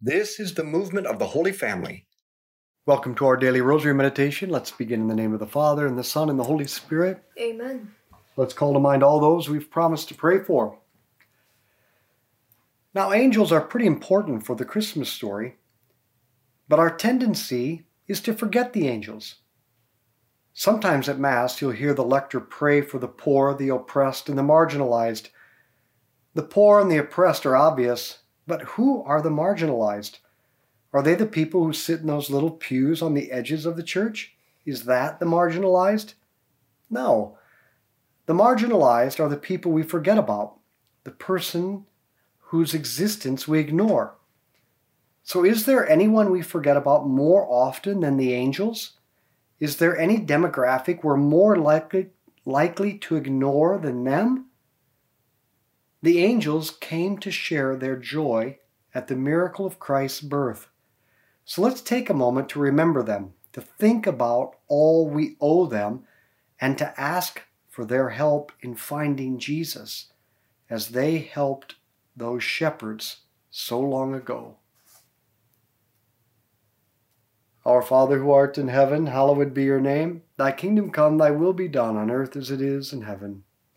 This is the movement of the Holy Family. Welcome to our Daily Rosary Meditation. Let's begin in the name of the Father, and the Son, and the Holy Spirit. Amen. Let's call to mind all those we've promised to pray for. Now, angels are pretty important for the Christmas story, but our tendency is to forget the angels. Sometimes at Mass, you'll hear the lector pray for the poor, the oppressed, and the marginalized. The poor and the oppressed are obvious, but who are the marginalized? Are they the people who sit in those little pews on the edges of the church? Is that the marginalized? No. The marginalized are the people we forget about, the person whose existence we ignore. So is there anyone we forget about more often than the angels? Is there any demographic we're more likely to ignore than them? The angels came to share their joy at the miracle of Christ's birth. So let's take a moment to remember them, to think about all we owe them, and to ask for their help in finding Jesus, as they helped those shepherds so long ago. Our Father who art in heaven, hallowed be your name. Thy kingdom come, thy will be done on earth as it is in heaven.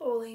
Holy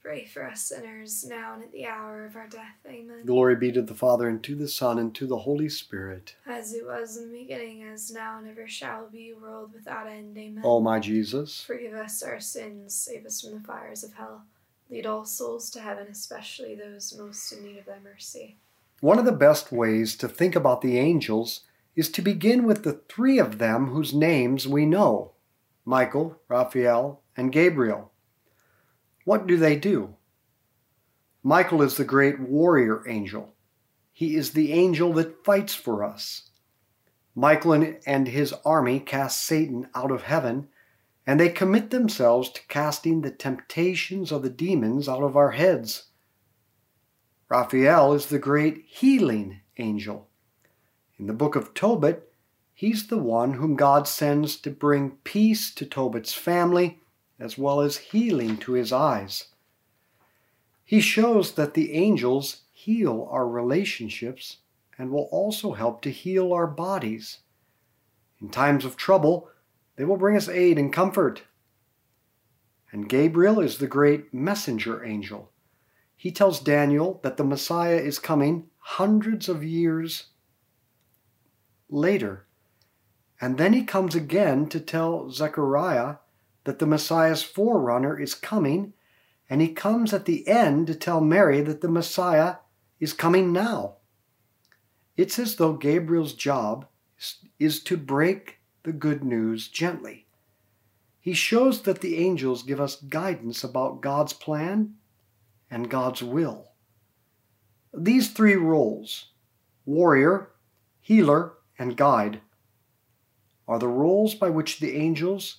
pray for us sinners, now and at the hour of our death. Amen. Glory be to the Father, and to the Son, and to the Holy Spirit. As it was in the beginning, as now, and ever shall be, world without end. Amen. O my Jesus, forgive us our sins, save us from the fires of hell. Lead all souls to heaven, especially those most in need of thy mercy. One of the best ways to think about the angels is to begin with the three of them whose names we know, Michael, Raphael, and Gabriel. What do they do? Michael is the great warrior angel. He is the angel that fights for us. Michael and his army cast Satan out of heaven, and they commit themselves to casting the temptations of the demons out of our heads. Raphael is the great healing angel. In the book of Tobit, he's the one whom God sends to bring peace to Tobit's family, as well as healing to his eyes. He shows that the angels heal our relationships and will also help to heal our bodies. In times of trouble, they will bring us aid and comfort. And Gabriel is the great messenger angel. he tells Daniel that the Messiah is coming hundreds of years later. And then he comes again to tell Zechariah that the Messiah's forerunner is coming, and he comes at the end to tell Mary that the Messiah is coming now. It's as though Gabriel's job is to break the good news gently. He shows that the angels give us guidance about God's plan and God's will. These three roles, warrior, healer, and guide, are the roles by which the angels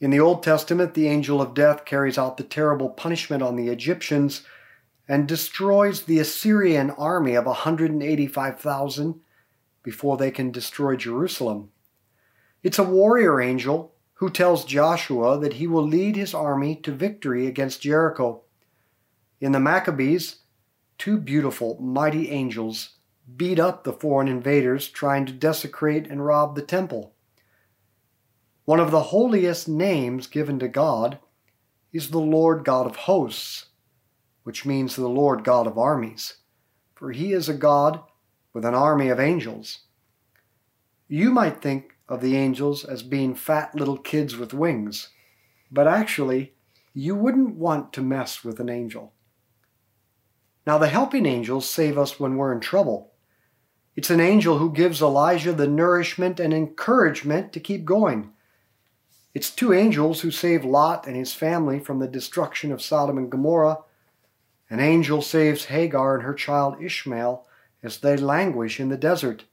In the Old Testament, the angel of death carries out the terrible punishment on the Egyptians and destroys the Assyrian army of 185,000 before they can destroy Jerusalem. It's a warrior angel who tells Joshua that he will lead his army to victory against Jericho. In the Maccabees, two beautiful, mighty angels beat up the foreign invaders trying to desecrate and rob the temple. One of the holiest names given to God is the Lord God of hosts, which means the Lord God of armies, for he is a God with an army of angels. You might think of the angels as being fat little kids with wings, but actually, you wouldn't want to mess with an angel. Now, the helping angels save us when we're in trouble. It's an angel who gives Elijah the nourishment and encouragement to keep going. It's two angels who save Lot and his family from the destruction of Sodom and Gomorrah. An angel saves Hagar and her child Ishmael as they languish in the desert.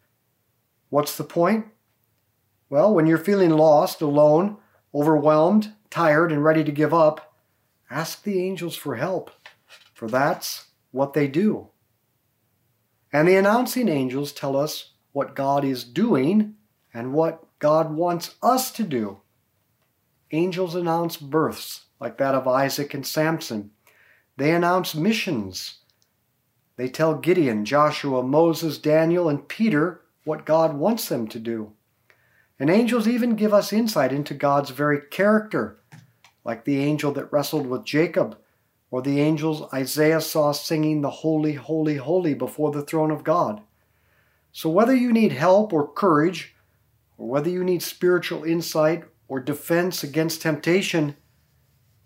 What's the point? Well, when you're feeling lost, alone, overwhelmed, tired, and ready to give up, ask the angels for help, for that's what they do. And the announcing angels tell us what God is doing and what God wants us to do. Angels announce births, like that of Isaac and Samson. They announce missions. They tell Gideon, Joshua, Moses, Daniel, and Peter what God wants them to do. And angels even give us insight into God's very character, like the angel that wrestled with Jacob, or the angels Isaiah saw singing the Holy, Holy, Holy before the throne of God. So whether you need help or courage, or whether you need spiritual insight or defense against temptation,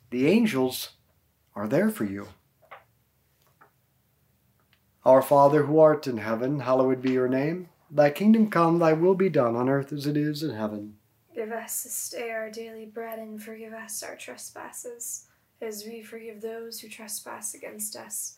the angels are there for you. Our Father, who art in heaven, hallowed be your name. Thy kingdom come, thy will be done on earth as it is in heaven. Give us this day our daily bread, and forgive us our trespasses, as we forgive those who trespass against us.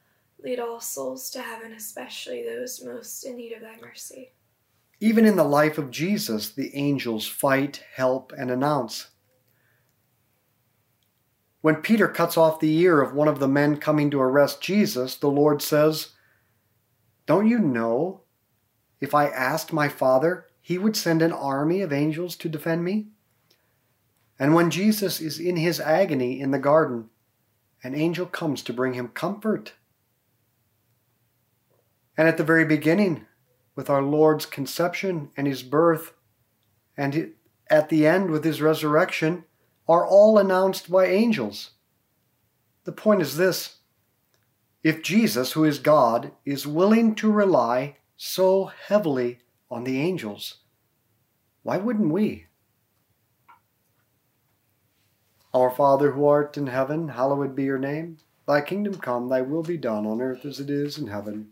Lead all souls to heaven, especially those most in need of thy mercy. Even in the life of Jesus, the angels fight, help, and announce. When Peter cuts off the ear of one of the men coming to arrest Jesus, the Lord says, "Don't you know, if I asked my Father, he would send an army of angels to defend me?" And when Jesus is in his agony in the garden, an angel comes to bring him comfort. And at the very beginning, with our Lord's conception and his birth, and at the end with his resurrection, are all announced by angels. The point is this: if Jesus, who is God, is willing to rely so heavily on the angels, why wouldn't we? Our Father, who art in heaven, hallowed be your name. Thy kingdom come, thy will be done on earth as it is in heaven.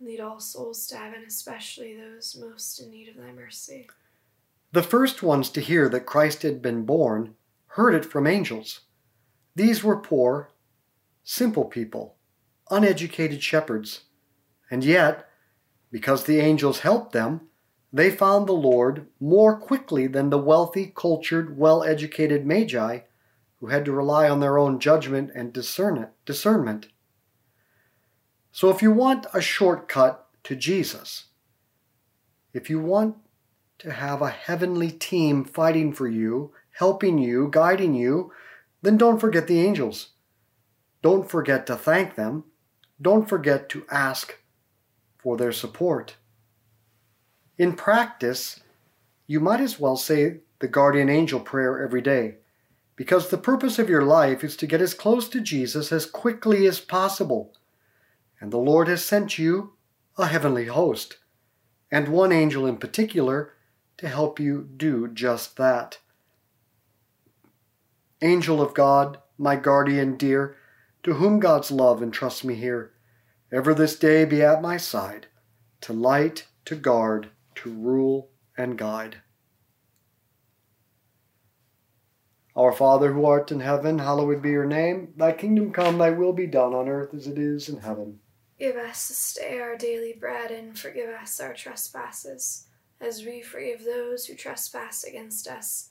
Lead all souls to heaven, especially those most in need of thy mercy. The first ones to hear that Christ had been born heard it from angels. These were poor, simple people, uneducated shepherds. And yet, because the angels helped them, they found the Lord more quickly than the wealthy, cultured, well-educated magi who had to rely on their own judgment and discernment. So if you want a shortcut to Jesus, if you want to have a heavenly team fighting for you, helping you, guiding you, then don't forget the angels. Don't forget to thank them. Don't forget to ask for their support. In practice, you might as well say the guardian angel prayer every day, because the purpose of your life is to get as close to Jesus as quickly as possible. And the Lord has sent you a heavenly host, and one angel in particular, to help you do just that. Angel of God, my guardian dear, to whom God's love entrusts me here, ever this day be at my side, to light, to guard, to rule and guide. Our Father, who art in heaven, hallowed be your name. Thy kingdom come, thy will be done on earth as it is in heaven. Give us this day our daily bread, and forgive us our trespasses, as we forgive those who trespass against us.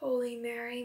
Holy Mary, Mary,